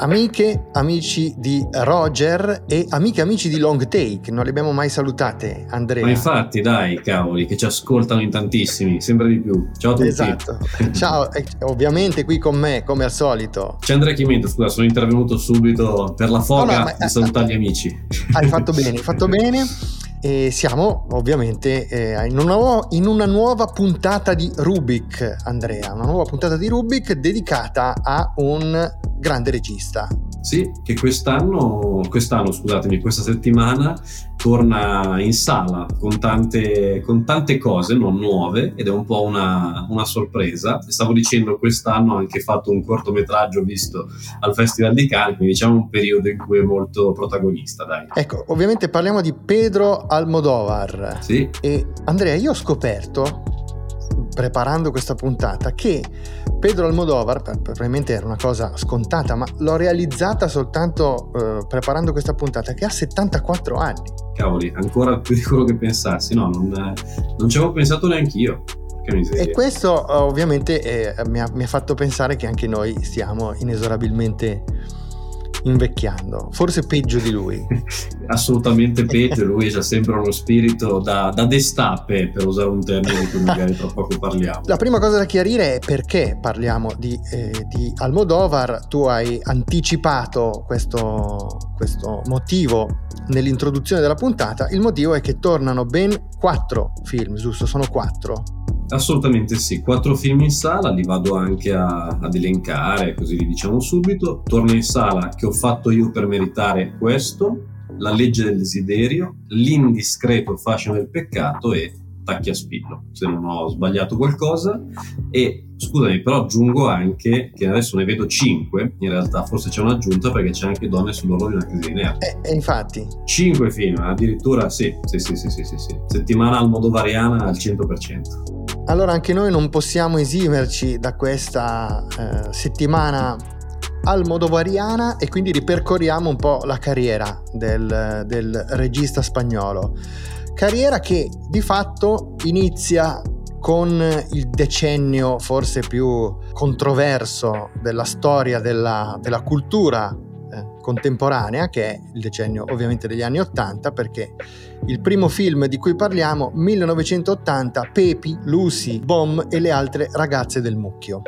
Amiche, amici di Roger e amiche, amici di Long Take, non le abbiamo mai salutate, Andrea. Ma infatti, dai, cavoli, che ci ascoltano in tantissimi, sembra di più. Ciao a tutti. Esatto. Ciao, ovviamente qui con me, come al solito, c'è Andrea Chimento, scusa, sono intervenuto subito per la foga di salutare gli amici. Hai fatto bene, hai fatto bene. E siamo ovviamente in una nuova puntata di Rubik, Andrea, una nuova puntata di Rubik dedicata a un grande regista. Sì, che questa settimana torna in sala con tante cose non nuove ed è un po' una sorpresa. Stavo dicendo, quest'anno ha anche fatto un cortometraggio visto al Festival di Cannes, quindi diciamo un periodo in cui è molto protagonista, dai. Ecco, ovviamente parliamo di Pedro Almodóvar. Sì. E Andrea, io ho scoperto, preparando questa puntata, che Pedro Almodóvar, probabilmente era una cosa scontata, ma l'ho realizzata soltanto preparando questa puntata, che ha 74 anni. Cavoli, ancora più di quello che pensassi. No, non ci avevo pensato neanch'io. E questo ovviamente mi ha fatto pensare che anche noi stiamo inesorabilmente invecchiando, forse peggio di lui. Assolutamente peggio. Lui ha sempre uno spirito da destape, per usare un termine di cui magari tra poco parliamo. La prima cosa da chiarire è perché parliamo di Almodóvar. Tu hai anticipato questo motivo nell'introduzione della puntata. Il motivo è che tornano ben 4 film, giusto? Sono 4. Assolutamente sì, 4 film in sala, li vado anche ad elencare, così li diciamo subito. Torna in sala Che ho fatto io per meritare questo, La legge del desiderio, L'indiscreto fascino del peccato e Tacchi a spillo, se non ho sbagliato qualcosa. E scusami, però aggiungo anche che adesso ne vedo 5, in realtà forse c'è un'aggiunta perché c'è anche Donne sull'orlo di una crisi di nervi. E infatti 5 film, addirittura sì. Settimana almodovariana al 100%. Allora anche noi non possiamo esimerci da questa settimana almodovariana e quindi ripercorriamo un po' la carriera del regista spagnolo. Carriera che di fatto inizia con il decennio forse più controverso della storia della cultura contemporanea, che è il decennio ovviamente degli anni 80, perché il primo film di cui parliamo, 1980, Pepi, Lucy, Bom e le altre ragazze del mucchio.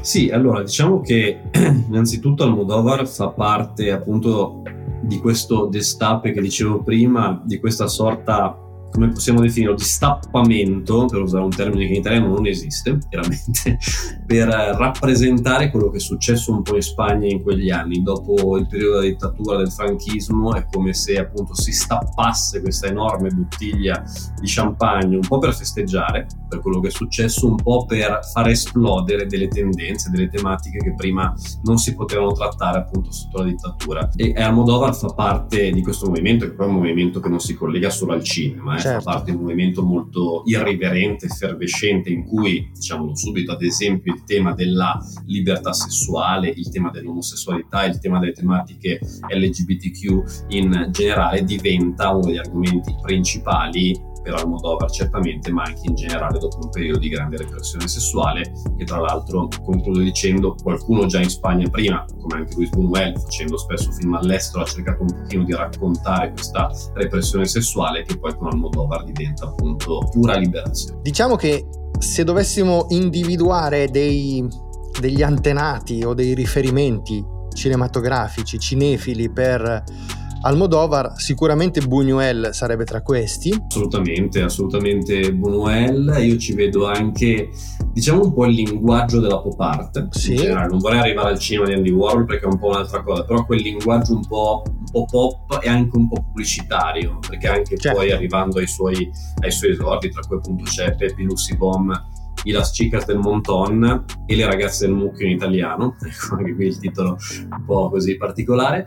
Sì, allora diciamo che innanzitutto Almodóvar fa parte appunto di questo destape che dicevo prima, di questa sorta, come possiamo definirlo, di stappamento, per usare un termine che in italiano non esiste, chiaramente, per rappresentare quello che è successo un po' in Spagna in quegli anni. Dopo il periodo della dittatura, del franchismo, è come se appunto si stappasse questa enorme bottiglia di champagne, un po' per festeggiare, per quello che è successo, un po' per far esplodere delle tendenze, delle tematiche che prima non si potevano trattare appunto sotto la dittatura. E Almodóvar fa parte di questo movimento, che poi è un movimento che non si collega solo al cinema, certo. Fa parte di un movimento molto irriverente, effervescente, in cui, diciamolo subito, ad esempio il tema della libertà sessuale, il tema dell'omosessualità, il tema delle tematiche LGBTQ in generale diventa uno degli argomenti principali per Almodóvar certamente, ma anche in generale dopo un periodo di grande repressione sessuale, che tra l'altro, concludo dicendo, qualcuno già in Spagna prima, come anche Luis Buñuel, facendo spesso film all'estero, ha cercato un pochino di raccontare questa repressione sessuale che poi con Almodóvar diventa appunto pura liberazione. Diciamo che se dovessimo individuare degli antenati o dei riferimenti cinematografici, cinefili per Almodóvar, sicuramente Buñuel sarebbe tra questi. Assolutamente Buñuel. Io ci vedo anche, diciamo, un po' il linguaggio della pop art, sì, in generale. Non vorrei arrivare al cinema di Andy Warhol perché è un po' un'altra cosa, però quel linguaggio un po' pop e anche un po' pubblicitario, perché anche, certo, poi arrivando ai suoi esordi, tra cui appunto c'è Pepi, Lucy, Bom y las chicas del montón e le ragazze del mucchio in italiano, ecco anche qui il titolo un po' così particolare,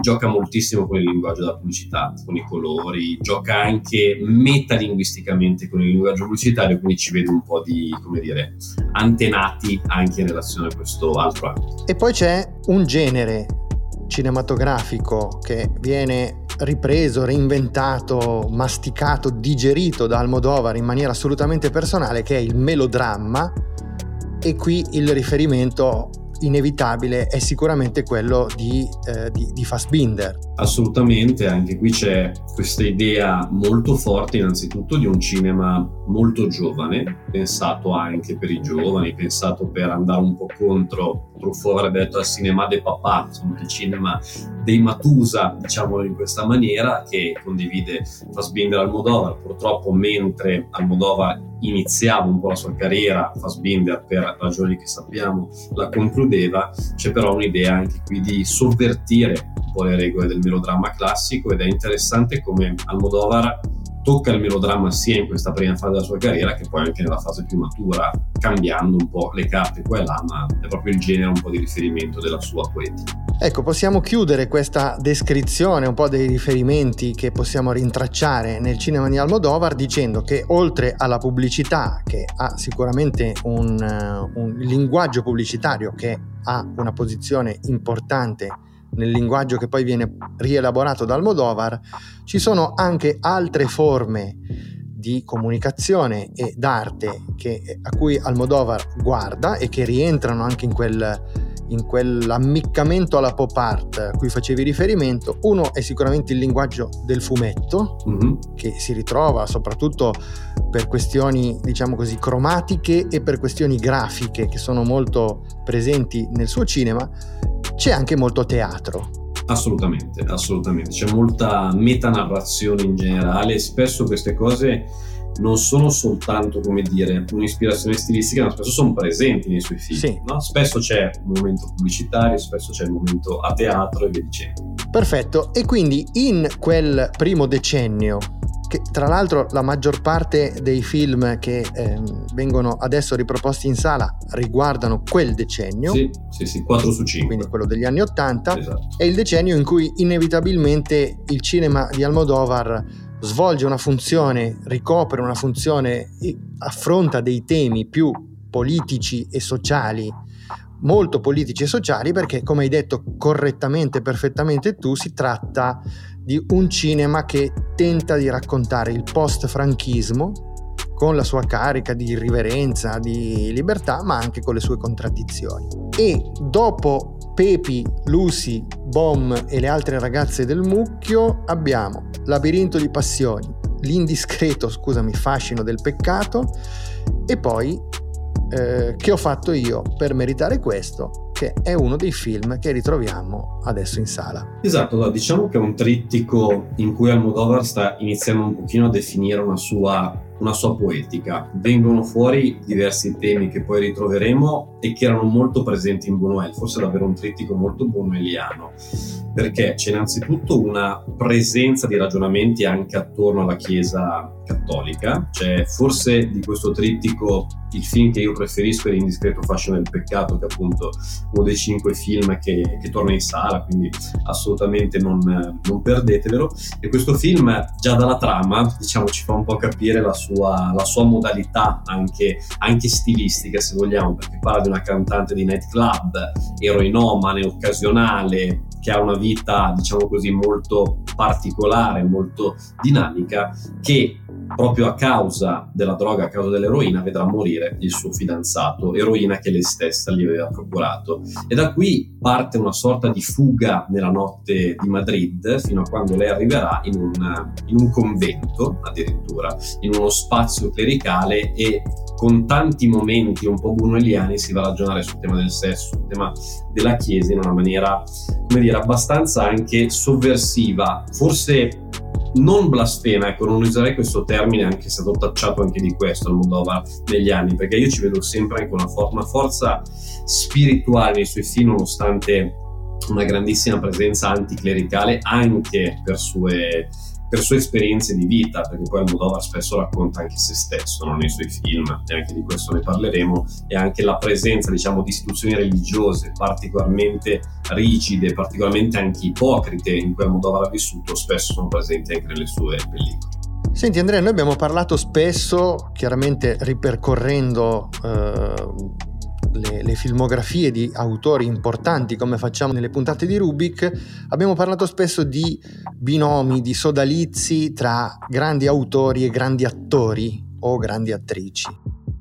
gioca moltissimo con il linguaggio della pubblicità, con i colori, gioca anche metalinguisticamente con il linguaggio pubblicitario, quindi ci vede un po' di, come dire, antenati anche in relazione a questo altro ambito. E poi c'è un genere cinematografico che viene ripreso, reinventato, masticato, digerito da Almodóvar in maniera assolutamente personale, che è il melodramma, e qui il riferimento inevitabile è sicuramente quello di Fassbinder. Assolutamente, anche qui c'è questa idea molto forte innanzitutto di un cinema molto giovane, pensato anche per i giovani, pensato per andare un po' contro, Truffaut avrebbe detto al cinema de papà, insomma il cinema dei Matusa, diciamolo in questa maniera, che condivide Fassbinder e Almodóvar. Purtroppo mentre Almodóvar iniziava un po' la sua carriera, Fassbinder per ragioni che sappiamo la concludeva, c'è però un'idea anche qui di sovvertire un po' le regole del melodramma classico, ed è interessante come Almodóvar tocca il melodramma sia in questa prima fase della sua carriera che poi anche nella fase più matura, cambiando un po' le carte qua e là, ma è proprio il genere un po' di riferimento della sua poetica. Ecco, possiamo chiudere questa descrizione un po' dei riferimenti che possiamo rintracciare nel cinema di Almodóvar dicendo che oltre alla pubblicità, che ha sicuramente un linguaggio pubblicitario che ha una posizione importante nel linguaggio che poi viene rielaborato da Almodóvar, ci sono anche altre forme di comunicazione e d'arte a cui Almodóvar guarda e che rientrano anche in quell'ammiccamento alla pop art a cui facevi riferimento. Uno è sicuramente il linguaggio del fumetto, che si ritrova soprattutto per questioni, diciamo così, cromatiche e per questioni grafiche che sono molto presenti nel suo cinema. C'è anche molto teatro. Assolutamente, assolutamente. C'è molta metanarrazione in generale. Spesso queste cose non sono soltanto, come dire, un'ispirazione stilistica, ma spesso sono presenti nei suoi film. Sì. No? Spesso c'è un momento pubblicitario, spesso c'è il momento a teatro e via dicendo. Perfetto. E quindi in quel primo decennio, che tra l'altro la maggior parte dei film che vengono adesso riproposti in sala riguardano quel decennio, sì, 4 su 5, quindi quello degli anni 80, esatto. È il decennio in cui inevitabilmente il cinema di Almodóvar svolge una funzione, ricopre una funzione, affronta dei temi più politici e sociali, molto politici e sociali, perché come hai detto correttamente, perfettamente tu, si tratta di un cinema che tenta di raccontare il post-franchismo con la sua carica di irriverenza, di libertà, ma anche con le sue contraddizioni. E dopo Pepi, Lucy, Bom e le altre ragazze del mucchio abbiamo Labirinto di Passioni, L'indiscreto, fascino del peccato, e poi Che ho fatto io per meritare questo, che è uno dei film che ritroviamo adesso in sala. Esatto, diciamo che è un trittico in cui Almodóvar sta iniziando un pochino a definire una sua poetica. Vengono fuori diversi temi che poi ritroveremo e che erano molto presenti in Buñuel, forse davvero un trittico molto buñueliano, perché c'è innanzitutto una presenza di ragionamenti anche attorno alla Chiesa cattolica. C'è forse di questo trittico il film che io preferisco è L'indiscreto fascino del peccato, che è appunto uno dei 5 film che torna in sala, quindi assolutamente non perdetevelo. E questo film già dalla trama, diciamo, ci fa un po' capire la sua modalità anche stilistica, se vogliamo, perché parla di una cantante di nightclub, eroinomane, occasionale, che ha una vita, diciamo così, molto particolare, molto dinamica, che proprio a causa della droga, a causa dell'eroina, vedrà morire il suo fidanzato, eroina che lei stessa gli aveva procurato. E da qui parte una sorta di fuga nella notte di Madrid, fino a quando lei arriverà in un convento, addirittura, in uno spazio clericale, e con tanti momenti un po' buñueliani si va a ragionare sul tema del sesso, sul tema della Chiesa, in una maniera, come dire, abbastanza anche sovversiva, forse non blasfema, ecco, non userei questo termine, anche se è stato tacciato anche di questo Almodóvar negli anni, perché io ci vedo sempre anche una forza spirituale nei suoi film, nonostante una grandissima presenza anticlericale anche per sue per sue esperienze di vita, perché poi Almodóvar spesso racconta anche se stesso, no? Nei suoi film, e anche di questo ne parleremo, e anche la presenza, diciamo, di istituzioni religiose particolarmente rigide, particolarmente anche ipocrite in cui Almodóvar ha vissuto, spesso sono presenti anche nelle sue pellicole. Senti Andrea, noi abbiamo parlato spesso, chiaramente ripercorrendo le filmografie di autori importanti, come facciamo nelle puntate di Rubik, abbiamo parlato spesso di binomi, di sodalizi tra grandi autori e grandi attori o grandi attrici.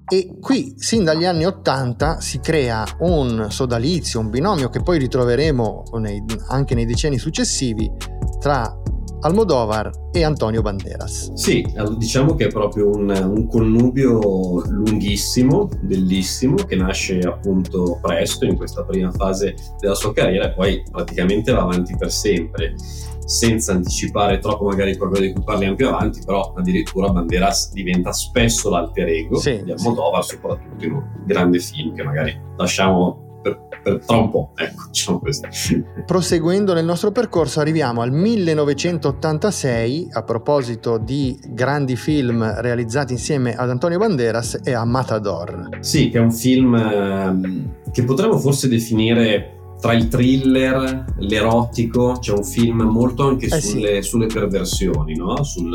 E qui, sin dagli anni '80, si crea un sodalizio, un binomio che poi ritroveremo anche nei decenni successivi tra Almodóvar e Antonio Banderas. Sì, diciamo che è proprio un connubio lunghissimo, bellissimo, che nasce appunto presto in questa prima fase della sua carriera e poi praticamente va avanti per sempre, senza anticipare troppo magari qualcosa di cui parliamo più avanti, però addirittura Banderas diventa spesso l'alter ego di Almodóvar, soprattutto in un grande film che magari lasciamo tra un po', ecco, diciamo questo. Proseguendo nel nostro percorso arriviamo al 1986, a proposito di grandi film realizzati insieme ad Antonio Banderas, e a Matador. Sì, che è un film che potremmo forse definire tra il thriller, l'erotico, c'è un film molto anche sulle perversioni, no? Sul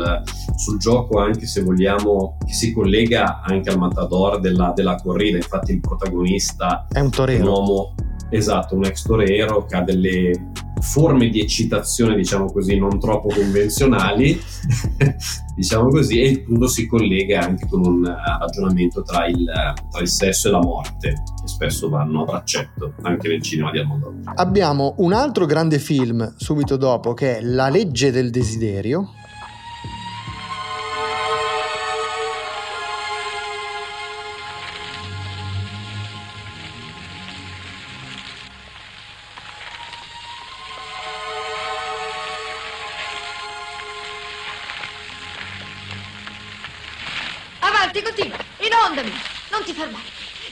gioco, anche se vogliamo, che si collega anche al Matador della corrida. Infatti il protagonista è un torero, un ex torero che ha delle forme di eccitazione, diciamo così, non troppo convenzionali, diciamo così, e tutto si collega anche con un ragionamento tra il sesso e la morte, che spesso vanno a braccetto anche nel cinema di Almodóvar. Abbiamo un altro grande film subito dopo, che è La legge del desiderio.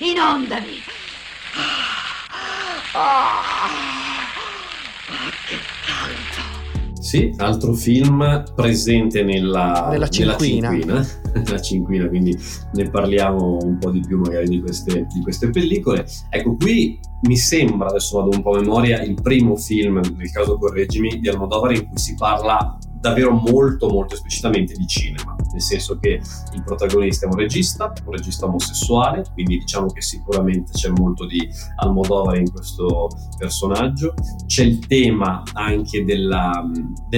Inondami! Che caldo! Sì, altro film presente nella cinquina, quindi ne parliamo un po' di più magari di queste pellicole. Ecco, qui mi sembra, adesso vado un po' a memoria, il primo film, nel caso correggimi, di Almodóvar in cui si parla davvero molto molto esplicitamente di cinema, nel senso che il protagonista è un regista omosessuale, quindi diciamo che sicuramente c'è molto di Almodóvar in questo personaggio. C'è il tema anche del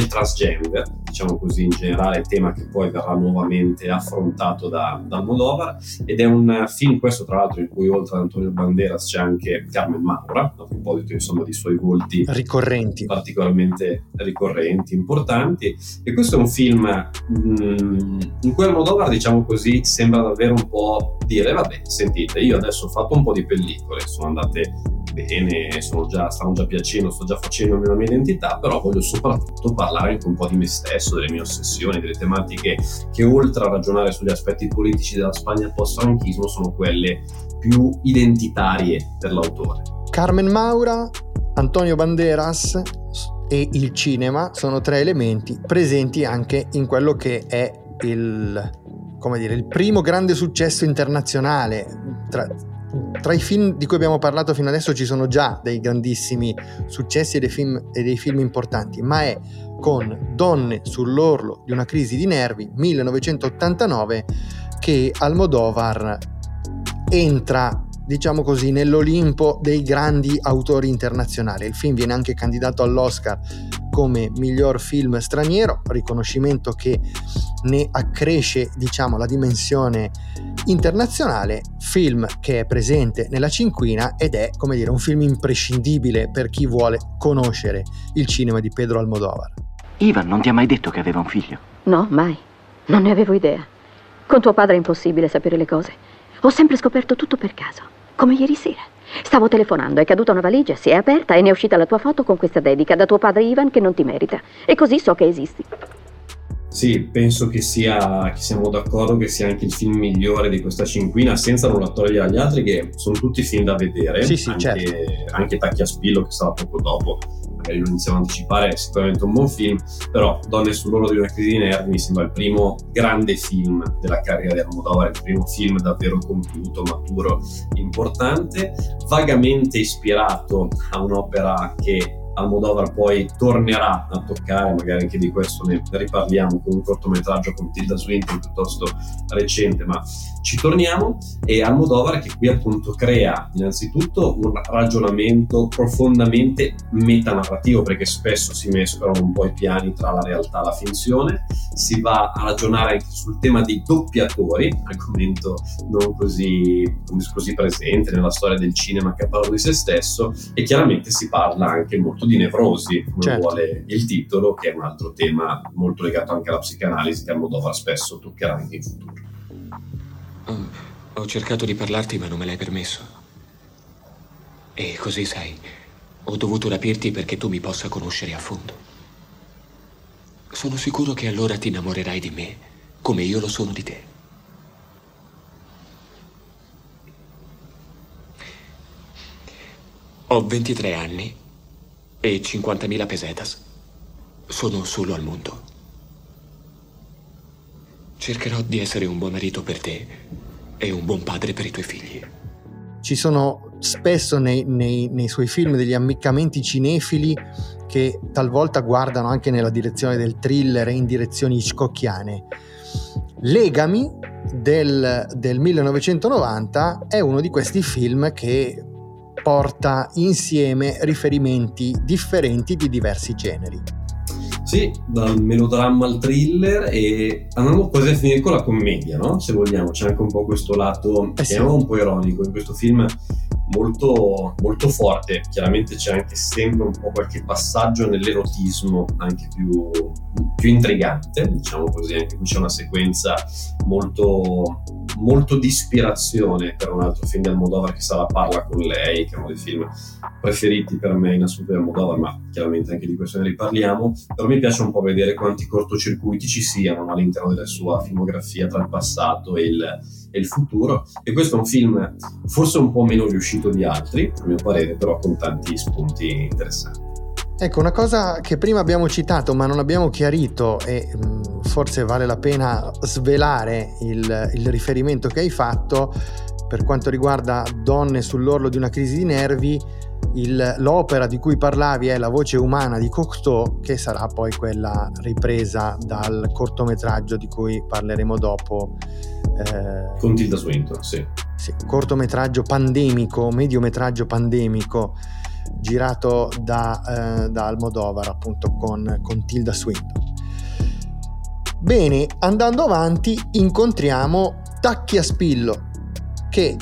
transgender, diciamo così, in generale, tema che poi verrà nuovamente affrontato da Almodóvar, ed è un film, questo tra l'altro, in cui oltre ad Antonio Banderas c'è anche Carmen Maura, a proposito insomma di suoi volti ricorrenti, particolarmente ricorrenti, importanti. E questo è un film in cui Almodóvar, diciamo così, sembra davvero un po' dire: vabbè, sentite, io adesso ho fatto un po' di pellicole, sono andate bene, stanno già piacendo, sto già facendo la mia identità, però voglio soprattutto parlare anche un po' di me stesso, delle mie ossessioni, delle tematiche che, oltre a ragionare sugli aspetti politici della Spagna post-franchismo, sono quelle più identitarie per l'autore. Carmen Maura, Antonio Banderas e il cinema sono tre elementi presenti anche in quello che è il primo grande successo internazionale. Tra i film di cui abbiamo parlato fino adesso ci sono già dei grandissimi successi e dei film importanti, ma è con Donne sull'orlo di una crisi di nervi, 1989, che Almodóvar entra, diciamo così, nell'Olimpo dei grandi autori internazionali. Il film viene anche candidato all'Oscar come miglior film straniero, riconoscimento che ne accresce, diciamo, la dimensione internazionale. Film che è presente nella cinquina ed è, come dire, un film imprescindibile per chi vuole conoscere il cinema di Pedro Almodóvar. Ivan non ti ha mai detto che aveva un figlio? No, mai. Non ne avevo idea. Con tuo padre è impossibile sapere le cose. Ho sempre scoperto tutto per caso. Come ieri sera. Stavo telefonando, è caduta una valigia, si è aperta e ne è uscita la tua foto con questa dedica da tuo padre Ivan che non ti merita. E così so che esisti. Sì, penso che siamo d'accordo che sia anche il film migliore di questa cinquina, senza nulla togliere agli altri, che sono tutti film da vedere. Sì, anche, certo. Anche Tacchi a spillo, che sarà poco dopo, magari lo iniziamo a anticipare, è sicuramente un buon film, però Donne sull'orlo di una crisi di nervi mi sembra il primo grande film della carriera di Almodóvar, il primo film davvero compiuto, maturo, importante, vagamente ispirato a un'opera che Almodóvar poi tornerà a toccare, magari anche di questo ne riparliamo con un cortometraggio con Tilda Swinton piuttosto recente, ma ci torniamo. E Almodóvar che qui appunto crea innanzitutto un ragionamento profondamente metanarrativo, perché spesso si mescolano un po' i piani tra la realtà e la finzione, si va a ragionare anche sul tema dei doppiatori, argomento non così presente nella storia del cinema che parla di se stesso, e chiaramente si parla anche molto di nevrosi, come certo vuole il titolo, che è un altro tema molto legato anche alla psicanalisi che Almodóvar spesso toccherà anche in futuro. Ho cercato di parlarti ma non me l'hai permesso, e così sai, ho dovuto rapirti perché tu mi possa conoscere a fondo. Sono sicuro che allora ti innamorerai di me come io lo sono di te. Ho 23 anni e 50.000 pesetas. Sono solo al mondo. Cercherò di essere un buon marito per te e un buon padre per i tuoi figli. Ci sono spesso nei suoi film degli ammiccamenti cinefili che talvolta guardano anche nella direzione del thriller e in direzioni hitchcockiane. Legami del 1990 è uno di questi film che porta insieme riferimenti differenti di diversi generi. Sì, dal melodramma al thriller, e andando quasi a finire con la commedia, no? Se vogliamo, c'è anche un po' questo lato che sì, è un po' ironico in questo film, molto, molto forte. Chiaramente c'è anche sempre un po' qualche passaggio nell'erotismo anche più intrigante, diciamo così. Anche qui c'è una sequenza molto, molto di ispirazione per un altro film di Almodóvar che sarà Parla con lei, che è uno dei film preferiti per me in assoluto di Almodóvar, ma chiaramente anche di questo ne riparliamo. Però mi piace un po' vedere quanti cortocircuiti ci siano all'interno della sua filmografia tra il passato e il futuro, e questo è un film forse un po' meno riuscito di altri, a mio parere, però con tanti spunti interessanti. Ecco, una cosa che prima abbiamo citato ma non abbiamo chiarito, e forse vale la pena svelare il riferimento che hai fatto per quanto riguarda Donne sull'orlo di una crisi di nervi. L'opera di cui parlavi è La voce umana di Cocteau, che sarà poi quella ripresa dal cortometraggio di cui parleremo dopo, con Tilda Swinton, sì, cortometraggio pandemico, mediometraggio pandemico girato da Almodóvar, appunto con Tilda Swinton. Bene, andando avanti incontriamo Tacchi a spillo, che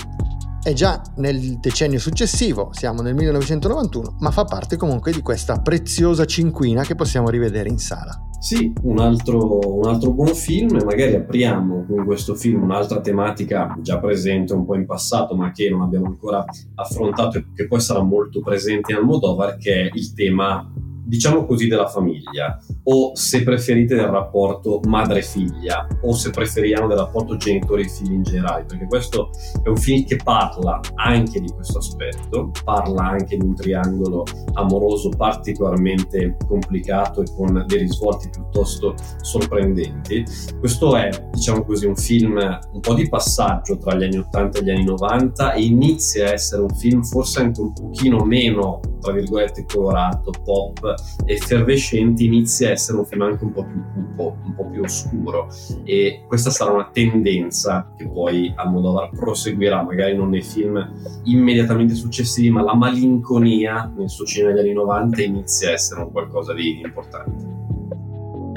è già nel decennio successivo, siamo nel 1991, ma fa parte comunque di questa preziosa cinquina che possiamo rivedere in sala. Sì, un altro buon film, e magari apriamo con questo film un'altra tematica già presente un po' in passato ma che non abbiamo ancora affrontato e che poi sarà molto presente in Almodóvar, che è il tema, diciamo così, della famiglia, o se preferite del rapporto madre-figlia, o se preferiamo del rapporto genitori-figli in generale, perché questo è un film che parla anche di questo aspetto, parla anche di un triangolo amoroso particolarmente complicato e con dei risvolti piuttosto sorprendenti. Questo è, diciamo così, un film un po' di passaggio tra gli anni 80 e gli anni 90, e inizia a essere un film forse anche un pochino meno, tra virgolette, colorato, pop, effervescente, inizia a essere un film anche un po' più cupo, un po' più oscuro, e questa sarà una tendenza che poi Almodóvar proseguirà, magari non nei film immediatamente successivi, ma la malinconia nel suo cinema degli anni 90 inizia a essere un qualcosa di importante.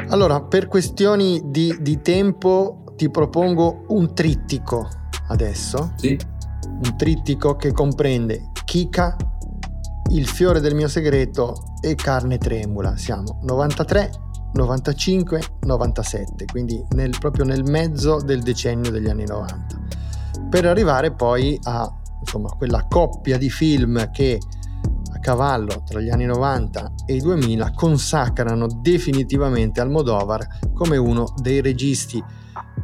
Allora, per questioni di tempo ti propongo un trittico adesso. Sì. Un trittico che comprende Kika, Il fiore del mio segreto e Carne tremula. Siamo 93, 95, 97, quindi proprio nel mezzo del decennio degli anni 90, per arrivare poi a, insomma, quella coppia di film che a cavallo tra gli anni 90 e i 2000 consacrano definitivamente Almodóvar come uno dei registi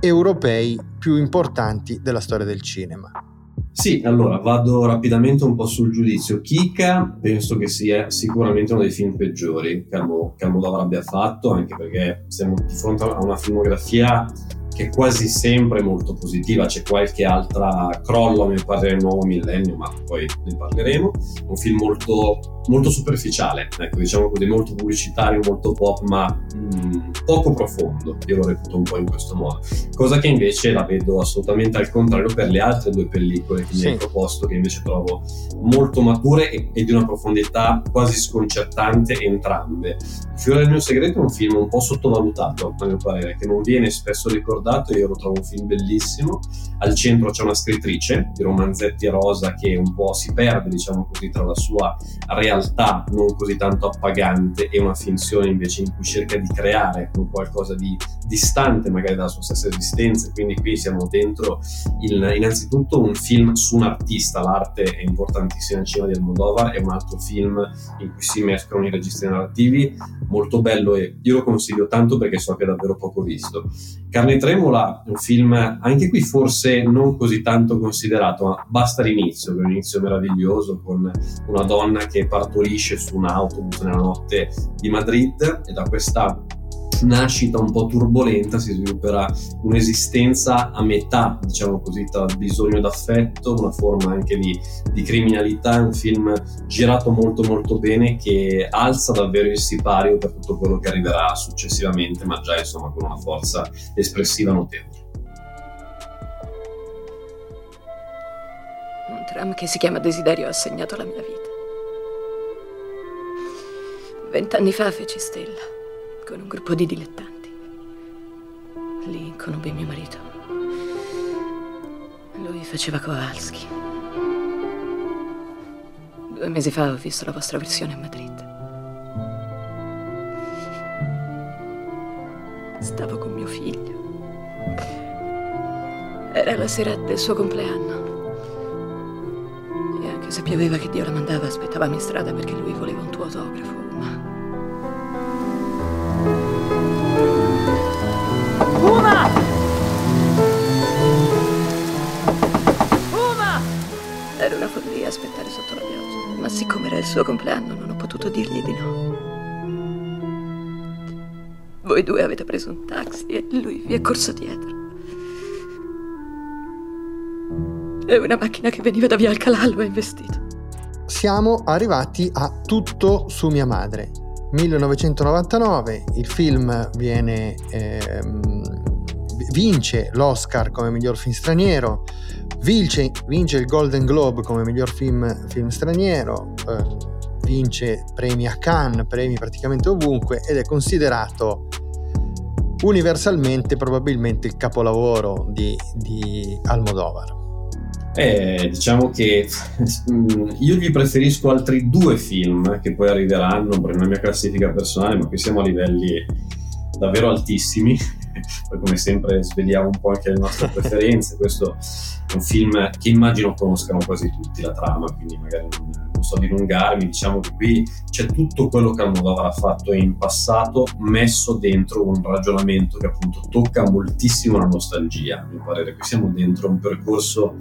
europei più importanti della storia del cinema. Sì, allora vado rapidamente un po' sul giudizio. Kika penso che sia sicuramente uno dei film peggiori che Almodóvar abbia fatto, anche perché siamo di fronte a una filmografia che è quasi sempre molto positiva. C'è qualche altra crollo, a mio parere, nel nuovo millennio, ma poi ne parleremo. Un film molto, molto superficiale, ecco, diciamo così, molto pubblicitario, molto pop, ma poco profondo. Io lo reputo un po' in questo modo, cosa che invece la vedo assolutamente al contrario per le altre due pellicole che mi hai proposto, che invece trovo molto mature e di una profondità quasi sconcertante entrambe. Il fiore del mio segreto è un film un po' sottovalutato, a mio parere, che non viene spesso ricordato. Io lo trovo un film bellissimo. Al centro c'è una scrittrice di romanzetti rosa che un po' si perde, diciamo così, tra la sua realtà non così tanto appagante e una finzione invece in cui cerca di creare un qualcosa di distante magari dalla sua stessa esistenza. Quindi qui siamo dentro innanzitutto un film su un artista. L'arte è importantissima nel cinema di Almodóvar, è un altro film in cui si mescolano i registri narrativi, molto bello, e io lo consiglio tanto perché so che è davvero poco visto. Carne tremula è un film anche qui forse non così tanto considerato, ma basta l'inizio, che è un inizio meraviglioso con una donna che partorisce su un autobus nella notte di Madrid, e da questa nascita un po' turbolenta si svilupperà un'esistenza a metà, diciamo così, tra bisogno d'affetto, una forma anche di criminalità. Un film girato molto molto bene, che alza davvero il sipario per tutto quello che arriverà successivamente, ma già insomma con una forza espressiva notevole. Un tram che si chiama Desiderio ha segnato la mia vita. 20 anni fa feci stella con un gruppo di dilettanti. Lì conobbi mio marito. Lui faceva Kowalski. 2 mesi fa ho visto la vostra versione a Madrid. Stavo con mio figlio. Era la sera del suo compleanno. E anche se pioveva che Dio la mandava, aspettavamo in strada perché lui voleva un tuo autografo, ma... Uma! Era una follia aspettare sotto la pioggia, ma siccome era il suo compleanno non ho potuto dirgli di no. Voi due avete preso un taxi e lui vi è corso dietro. E una macchina che veniva da via Alcalà lo ha investito. Siamo arrivati a Tutto su mia madre, 1999. Il film vince l'Oscar come miglior film straniero, vince il Golden Globe come miglior film straniero, vince premi a Cannes, premi praticamente ovunque, ed è considerato universalmente probabilmente il capolavoro di Almodóvar. Diciamo che io gli preferisco altri 2 film che poi arriveranno per la mia classifica personale, ma qui siamo a livelli davvero altissimi. Poi come sempre svegliamo un po' anche le nostre preferenze. Questo è un film che immagino conoscano quasi tutti la trama, quindi magari non so dilungarmi. Diciamo che qui c'è tutto quello che Almodóvar ha fatto in passato messo dentro un ragionamento che appunto tocca moltissimo la nostalgia, a mio parere. Qui siamo dentro un percorso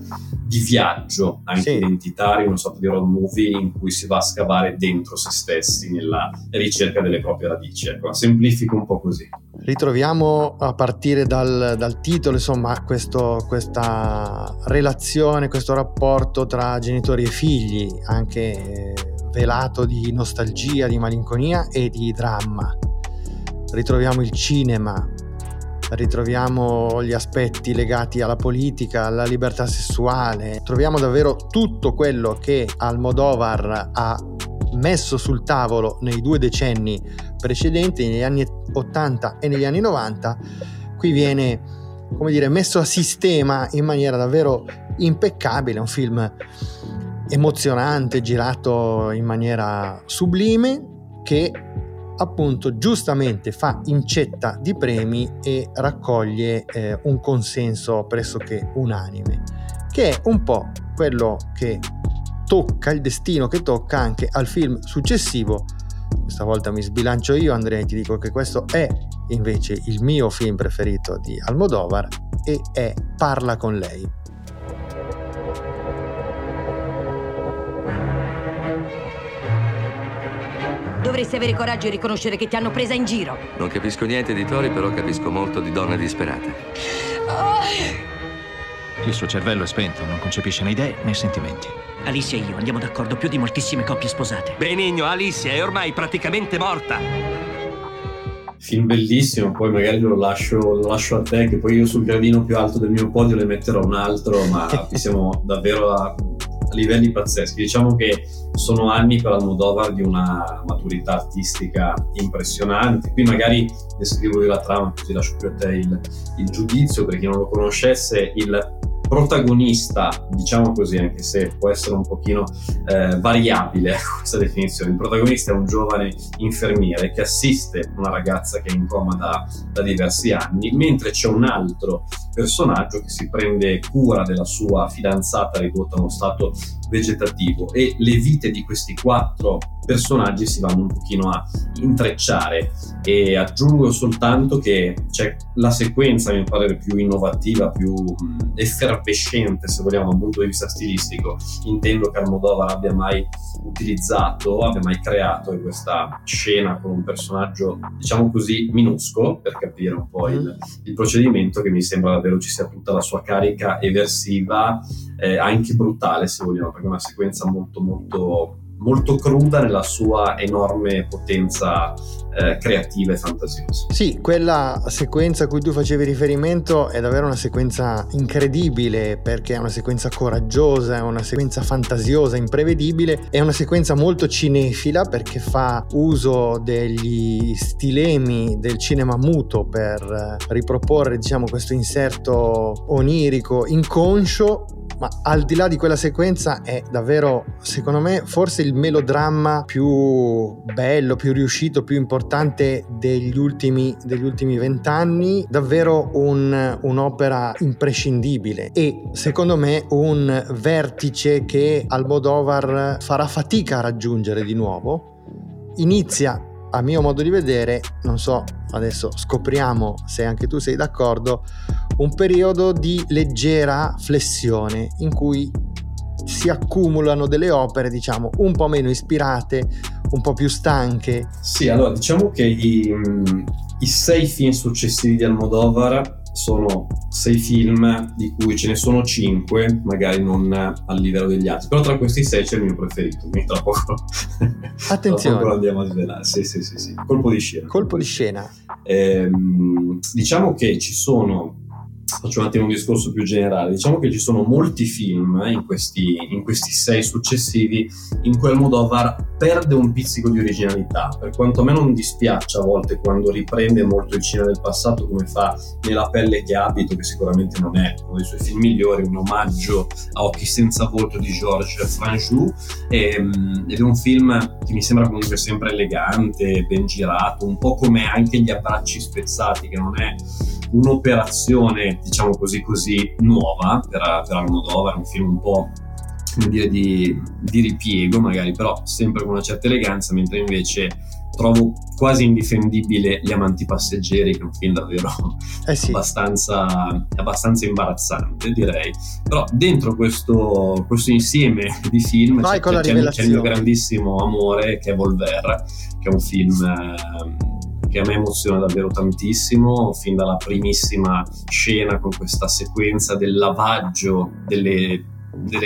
di viaggio anche identitario, una sorta di road movie in cui si va a scavare dentro se stessi nella ricerca delle proprie radici. Ecco, semplifico un po' così. Ritroviamo a partire dal titolo, insomma, questa relazione, questo rapporto tra genitori e figli, anche velato di nostalgia, di malinconia e di dramma. Ritroviamo il cinema, ritroviamo gli aspetti legati alla politica, alla libertà sessuale. Troviamo davvero tutto quello che Almodóvar ha messo sul tavolo nei 2 decenni precedenti, negli anni 80 e negli anni 90. Qui viene, come dire, messo a sistema in maniera davvero impeccabile. Un film emozionante, girato in maniera sublime, che appunto giustamente fa incetta di premi e raccoglie un consenso pressoché unanime, che è un po' quello che tocca, il destino che tocca anche al film successivo. Questa volta mi sbilancio io, Andrea, e ti dico che questo è invece il mio film preferito di Almodóvar, e è Parla con lei. Dovresti avere coraggio e riconoscere che ti hanno presa in giro. Non capisco niente di tori, però capisco molto di donne disperate. Il suo cervello è spento, non concepisce né idee né sentimenti. Alicia e io andiamo d'accordo più di moltissime coppie sposate. Benigno, Alicia è ormai praticamente morta. Film bellissimo, poi magari lo lascio a te, che poi io sul gradino più alto del mio podio ne metterò un altro, ma siamo davvero a livelli pazzeschi. Diciamo che sono anni per Almodóvar di una maturità artistica impressionante. Qui magari descrivo io la trama, così lascio più a te il giudizio. Per chi non lo conoscesse, il protagonista, diciamo così, anche se può essere un pochino variabile questa definizione, il protagonista è un giovane infermiere che assiste una ragazza che è in coma da diversi anni, mentre c'è un altro personaggio che si prende cura della sua fidanzata ridotta a uno stato vegetativo, e le vite di questi quattro personaggi si vanno un pochino a intrecciare. E aggiungo soltanto che c'è la sequenza, a mio parere, più innovativa, più effervescente, se vogliamo, da un punto di vista stilistico, intendo che Almodóvar abbia mai utilizzato, abbia mai creato, in questa scena con un personaggio, diciamo così, minuscolo, per capire un po' il procedimento, che mi sembra davvero ci sia tutta la sua carica eversiva, anche brutale, se vogliamo, perché è una sequenza molto molto molto cruda nella sua enorme potenza creativa e fantasiosa. Sì, quella sequenza a cui tu facevi riferimento è davvero una sequenza incredibile, perché è una sequenza coraggiosa, è una sequenza fantasiosa, imprevedibile, è una sequenza molto cinefila, perché fa uso degli stilemi del cinema muto per riproporre, diciamo, questo inserto onirico inconscio. Ma al di là di quella sequenza è davvero, secondo me, forse il melodramma più bello, più riuscito, più importante degli ultimi 20 anni. Davvero un'opera imprescindibile, e secondo me un vertice che Almodóvar farà fatica a raggiungere di nuovo. Inizia, a mio modo di vedere, non so, adesso scopriamo se anche tu sei d'accordo, un periodo di leggera flessione in cui si accumulano delle opere, diciamo, un po' meno ispirate, un po' più stanche. Sì, allora diciamo che i 6 film successivi di Almodóvar sono 6 film di cui ce ne sono 5, magari non al livello degli altri, però tra questi 6 c'è il mio preferito, quindi tra poco, attenzione, tra poco andiamo a svelare. Sì, colpo di scena. Diciamo che ci sono, faccio un attimo un discorso più generale, diciamo che ci sono molti film in questi 6 successivi in cui Almodóvar perde un pizzico di originalità, per quanto a me non dispiaccia a volte quando riprende molto il cinema del passato, come fa Nella pelle che abito, che sicuramente non è uno dei suoi film migliori, un omaggio a Occhi senza volto di Georges Franju, ed è un film che mi sembra comunque sempre elegante, ben girato, un po' come anche Gli abbracci spezzati, che non è un'operazione, diciamo così nuova per Almodóvar, un film un po', come dire, di ripiego magari, però sempre con una certa eleganza, mentre invece trovo quasi indifendibile Gli amanti passeggeri, che è un film davvero abbastanza imbarazzante, direi. Però dentro questo insieme di film c'è il mio grandissimo amore, che è Volver, che è un film che a me emoziona davvero tantissimo, fin dalla primissima scena con questa sequenza del lavaggio delle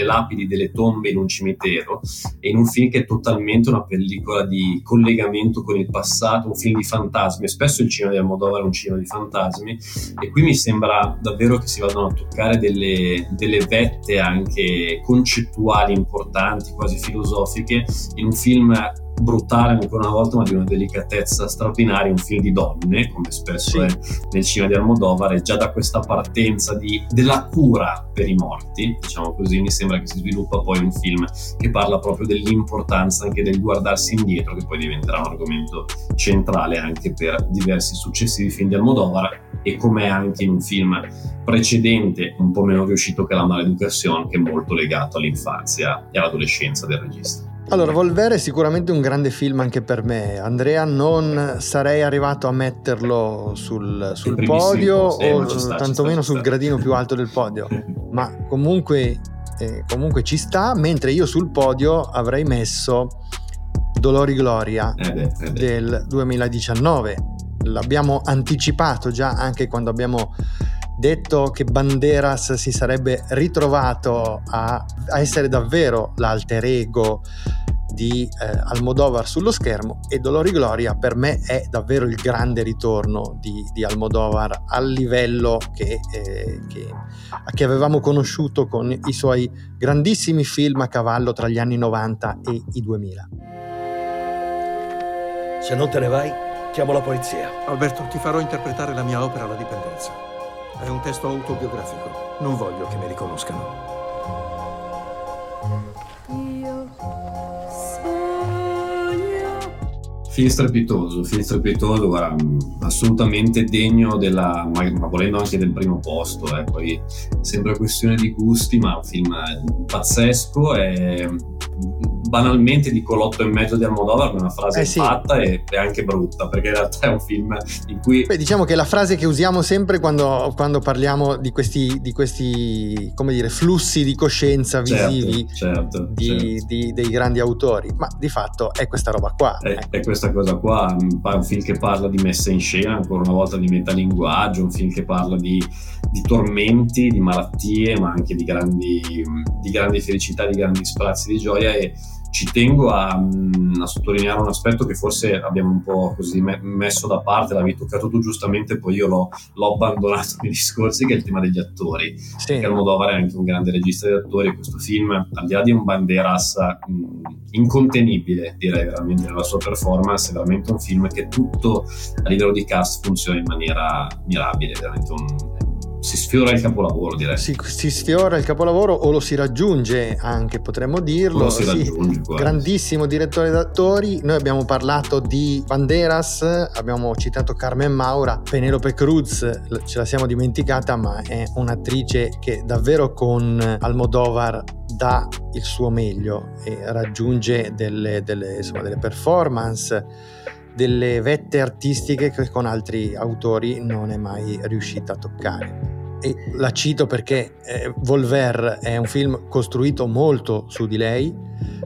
lapidi, delle tombe in un cimitero, e in un film che è totalmente una pellicola di collegamento con il passato, un film di fantasmi. Spesso il cinema di Almodóvar è un cinema di fantasmi, e qui mi sembra davvero che si vadano a toccare delle vette anche concettuali importanti, quasi filosofiche, in un film brutale ancora una volta, ma di una delicatezza straordinaria, un film di donne, come spesso è nel cinema di Almodóvar, e già da questa partenza della cura per i morti, diciamo così, mi sembra che si sviluppa poi un film che parla proprio dell'importanza anche del guardarsi indietro, che poi diventerà un argomento centrale anche per diversi successivi film di Almodóvar, e come anche in un film precedente un po' meno riuscito, che è La Maleducazione, che è molto legato all'infanzia e all'adolescenza del regista. Allora, Volver è sicuramente un grande film anche per me, Andrea. Non sarei arrivato a metterlo sul podio, o tantomeno sul gradino più alto del podio, ma comunque ci sta, mentre io sul podio avrei messo Dolor y Gloria del 2019. L'abbiamo anticipato già anche quando abbiamo detto che Banderas si sarebbe ritrovato a essere davvero l'alter ego di Almodóvar sullo schermo, e Dolor y Gloria per me è davvero il grande ritorno di Almodóvar al livello che avevamo conosciuto con i suoi grandissimi film a cavallo tra gli anni 90 e i 2000. Se non te ne vai, chiamo la polizia. Alberto, ti farò interpretare la mia opera La dipendenza. È un testo autobiografico, non voglio che mi riconoscano. Film strepitoso, guarda, assolutamente degno della, ma volendo anche del primo posto, poi sembra questione di gusti, ma un film pazzesco, è banalmente dico l'8,5 di Almodóvar, una frase fatta e anche brutta, perché in realtà è un film in cui... Beh, diciamo che la frase che usiamo sempre quando parliamo di questi come dire, flussi di coscienza visivi, certo. Dei grandi autori, ma di fatto è questa roba qua. È questa cosa qua, un film che parla di messa in scena, ancora una volta di metalinguaggio, un film che parla di tormenti, di malattie, ma anche di grandi felicità, di grandi sprazzi di gioia. E ci tengo a sottolineare un aspetto che forse abbiamo un po' così messo da parte, l'avevi toccato tu giustamente, poi io l'ho abbandonato nei discorsi, che è il tema degli attori. Sì. Almodóvar è anche un grande regista di attori, questo film, al di là di un Banderas incontenibile, direi, veramente nella sua performance, è veramente un film che tutto a livello di cast funziona in maniera mirabile, veramente si sfiora il capolavoro, direi. Si sfiora il capolavoro, o lo si raggiunge anche, potremmo dirlo. Raggiunge, grandissimo direttore d'attori. Noi abbiamo parlato di Banderas, abbiamo citato Carmen Maura, Penelope Cruz ce la siamo dimenticata, ma è un'attrice che davvero con Almodóvar dà il suo meglio e raggiunge delle performance, delle vette artistiche che con altri autori non è mai riuscita a toccare. E la cito perché Volver è un film costruito molto su di lei,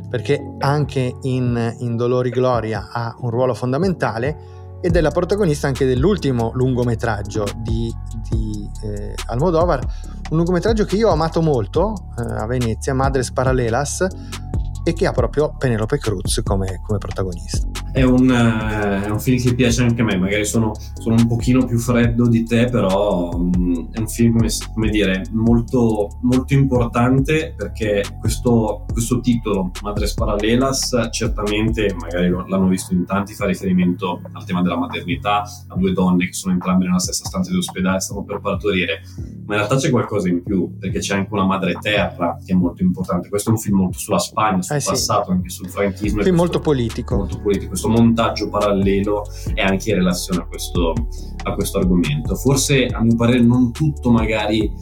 perché anche in Dolor y Gloria ha un ruolo fondamentale ed è la protagonista anche dell'ultimo lungometraggio di Almodóvar, un lungometraggio che io ho amato molto a Venezia, Madres Paralelas, e che ha proprio Penelope Cruz come protagonista. È un film che piace anche a me, magari sono un pochino più freddo di te, però è un film, come dire, molto, molto importante, perché questo titolo, Madres Paralelas, certamente, magari l'hanno visto in tanti, fa riferimento al tema della maternità, a due donne che sono entrambe nella stessa stanza di ospedale, stanno per partorire, ma in realtà c'è qualcosa in più, perché c'è anche una madre terra che è molto importante. Questo è un film molto sulla Spagna, sul passato, anche sul franchismo. Un film molto politico. Molto politico. Montaggio parallelo e anche in relazione a questo argomento. Forse, a mio parere, non tutto magari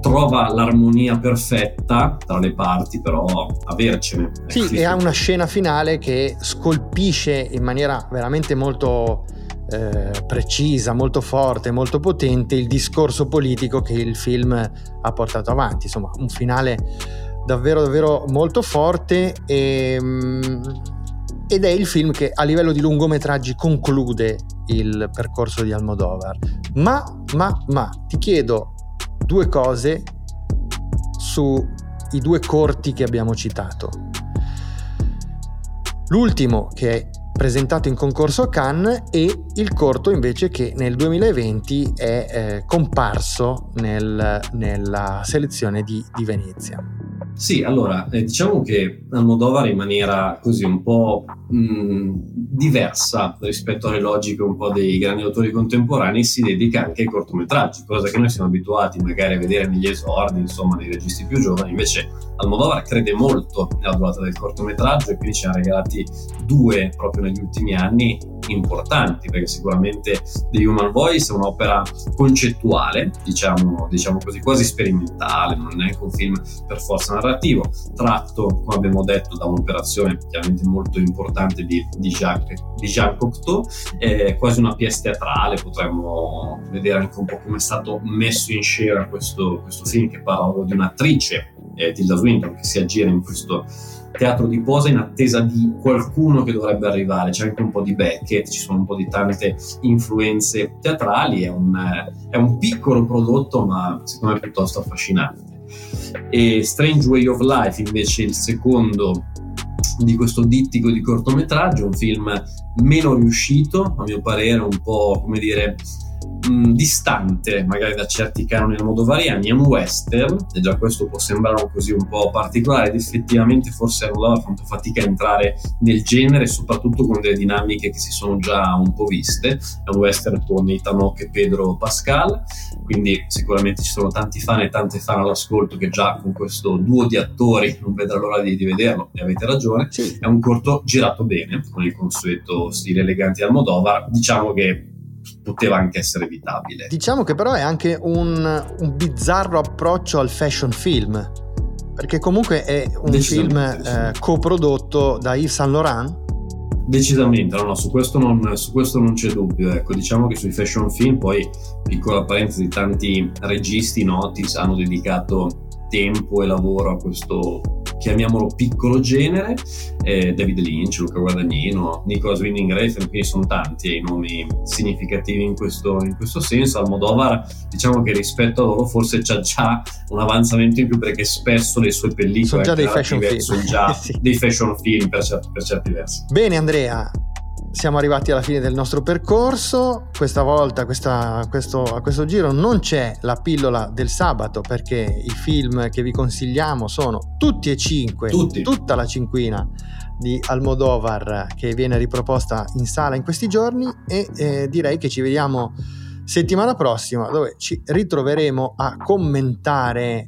trova l'armonia perfetta tra le parti, però avercene. Sì, e ha una scena finale che scolpisce in maniera veramente molto precisa, molto forte, molto potente il discorso politico che il film ha portato avanti. Insomma, un finale davvero, davvero molto forte ed è il film che a livello di lungometraggi conclude il percorso di Almodóvar. Ma ti chiedo due cose su i due corti che abbiamo citato. L'ultimo, che è presentato in concorso a Cannes, e il corto invece che nel 2020 è comparso nella selezione di Venezia. Sì, allora, diciamo che Almodóvar in maniera così un po' diversa rispetto alle logiche un po' dei grandi autori contemporanei si dedica anche ai cortometraggi, cosa che noi siamo abituati magari a vedere negli esordi, insomma, nei registi più giovani. Invece Almodóvar crede molto nella durata del cortometraggio, e quindi ci ha regalati due proprio negli ultimi anni importanti, perché sicuramente The Human Voice è un'opera concettuale, diciamo così, quasi sperimentale, non è neanche un film per forza narrativo, tratto, come abbiamo detto, da un'operazione chiaramente molto importante di Jean Cocteau, è quasi una pièce teatrale. Potremmo vedere anche un po' come è stato messo in scena questo film, che parla di un'attrice Tilda Swinton, che si aggira in questo teatro di posa in attesa di qualcuno che dovrebbe arrivare. C'è anche un po' di Beckett, ci sono un po' di tante influenze teatrali, è un piccolo prodotto ma secondo me piuttosto affascinante. E Strange Way of Life invece il secondo di questo dittico di cortometraggio, un film meno riuscito a mio parere, un po' come dire distante magari da certi canoni almodovariani, è un western e già questo può sembrare così un po' particolare ed effettivamente forse Almodóvar ha fatto fatica a entrare nel genere, soprattutto con delle dinamiche che si sono già un po' viste. È un western con Ethan Hawke e Pedro Pascal, quindi sicuramente ci sono tanti fan e tante fan all'ascolto che già con questo duo di attori non vedrà l'ora di vederlo, e avete ragione, sì. È un corto girato bene con il consueto stile elegante di Almodóvar, diciamo che poteva anche essere evitabile. Diciamo che però è anche un bizzarro approccio al fashion film, perché comunque è un film coprodotto da Yves Saint Laurent. Decisamente, no, su questo non c'è dubbio. Ecco, diciamo che sui fashion film, poi piccola parentesi, tanti registi noti hanno dedicato tempo e lavoro a questo, chiamiamolo, piccolo genere. David Lynch, Luca Guadagnino, Nicolas Winding Refn, quindi sono tanti i nomi significativi in questo senso. Almodóvar, diciamo che rispetto a loro forse c'ha già un avanzamento in più, perché spesso le sue pellicole sono già dei fashion film, sì. Dei fashion film per certi versi. Bene Andrea, siamo arrivati alla fine del nostro percorso. Questa volta a questo giro non c'è la pillola del sabato, perché i film che vi consigliamo sono tutti e cinque, tutta la cinquina di Almodóvar che viene riproposta in sala in questi giorni, e direi che ci vediamo settimana prossima, dove ci ritroveremo a commentare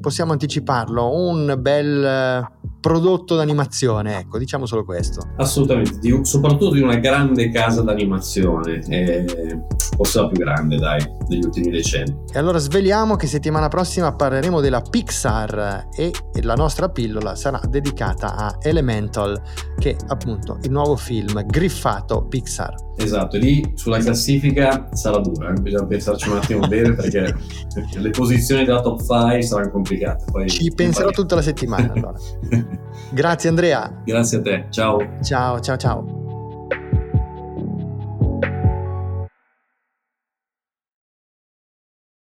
possiamo anticiparlo, un bel prodotto d'animazione, ecco, diciamo solo questo. Assolutamente, soprattutto di una grande casa d'animazione, forse la più grande, dai, degli ultimi decenni. E allora sveliamo che settimana prossima parleremo della Pixar e la nostra pillola sarà dedicata a Elemental, che è appunto il nuovo film griffato Pixar. Esatto, lì sulla classifica sarà dura, bisogna pensarci un attimo bene, perché le posizioni della top 5 saranno complicate. Poi ci penserò tutta la settimana allora. Grazie Andrea. Grazie a te, ciao. Ciao.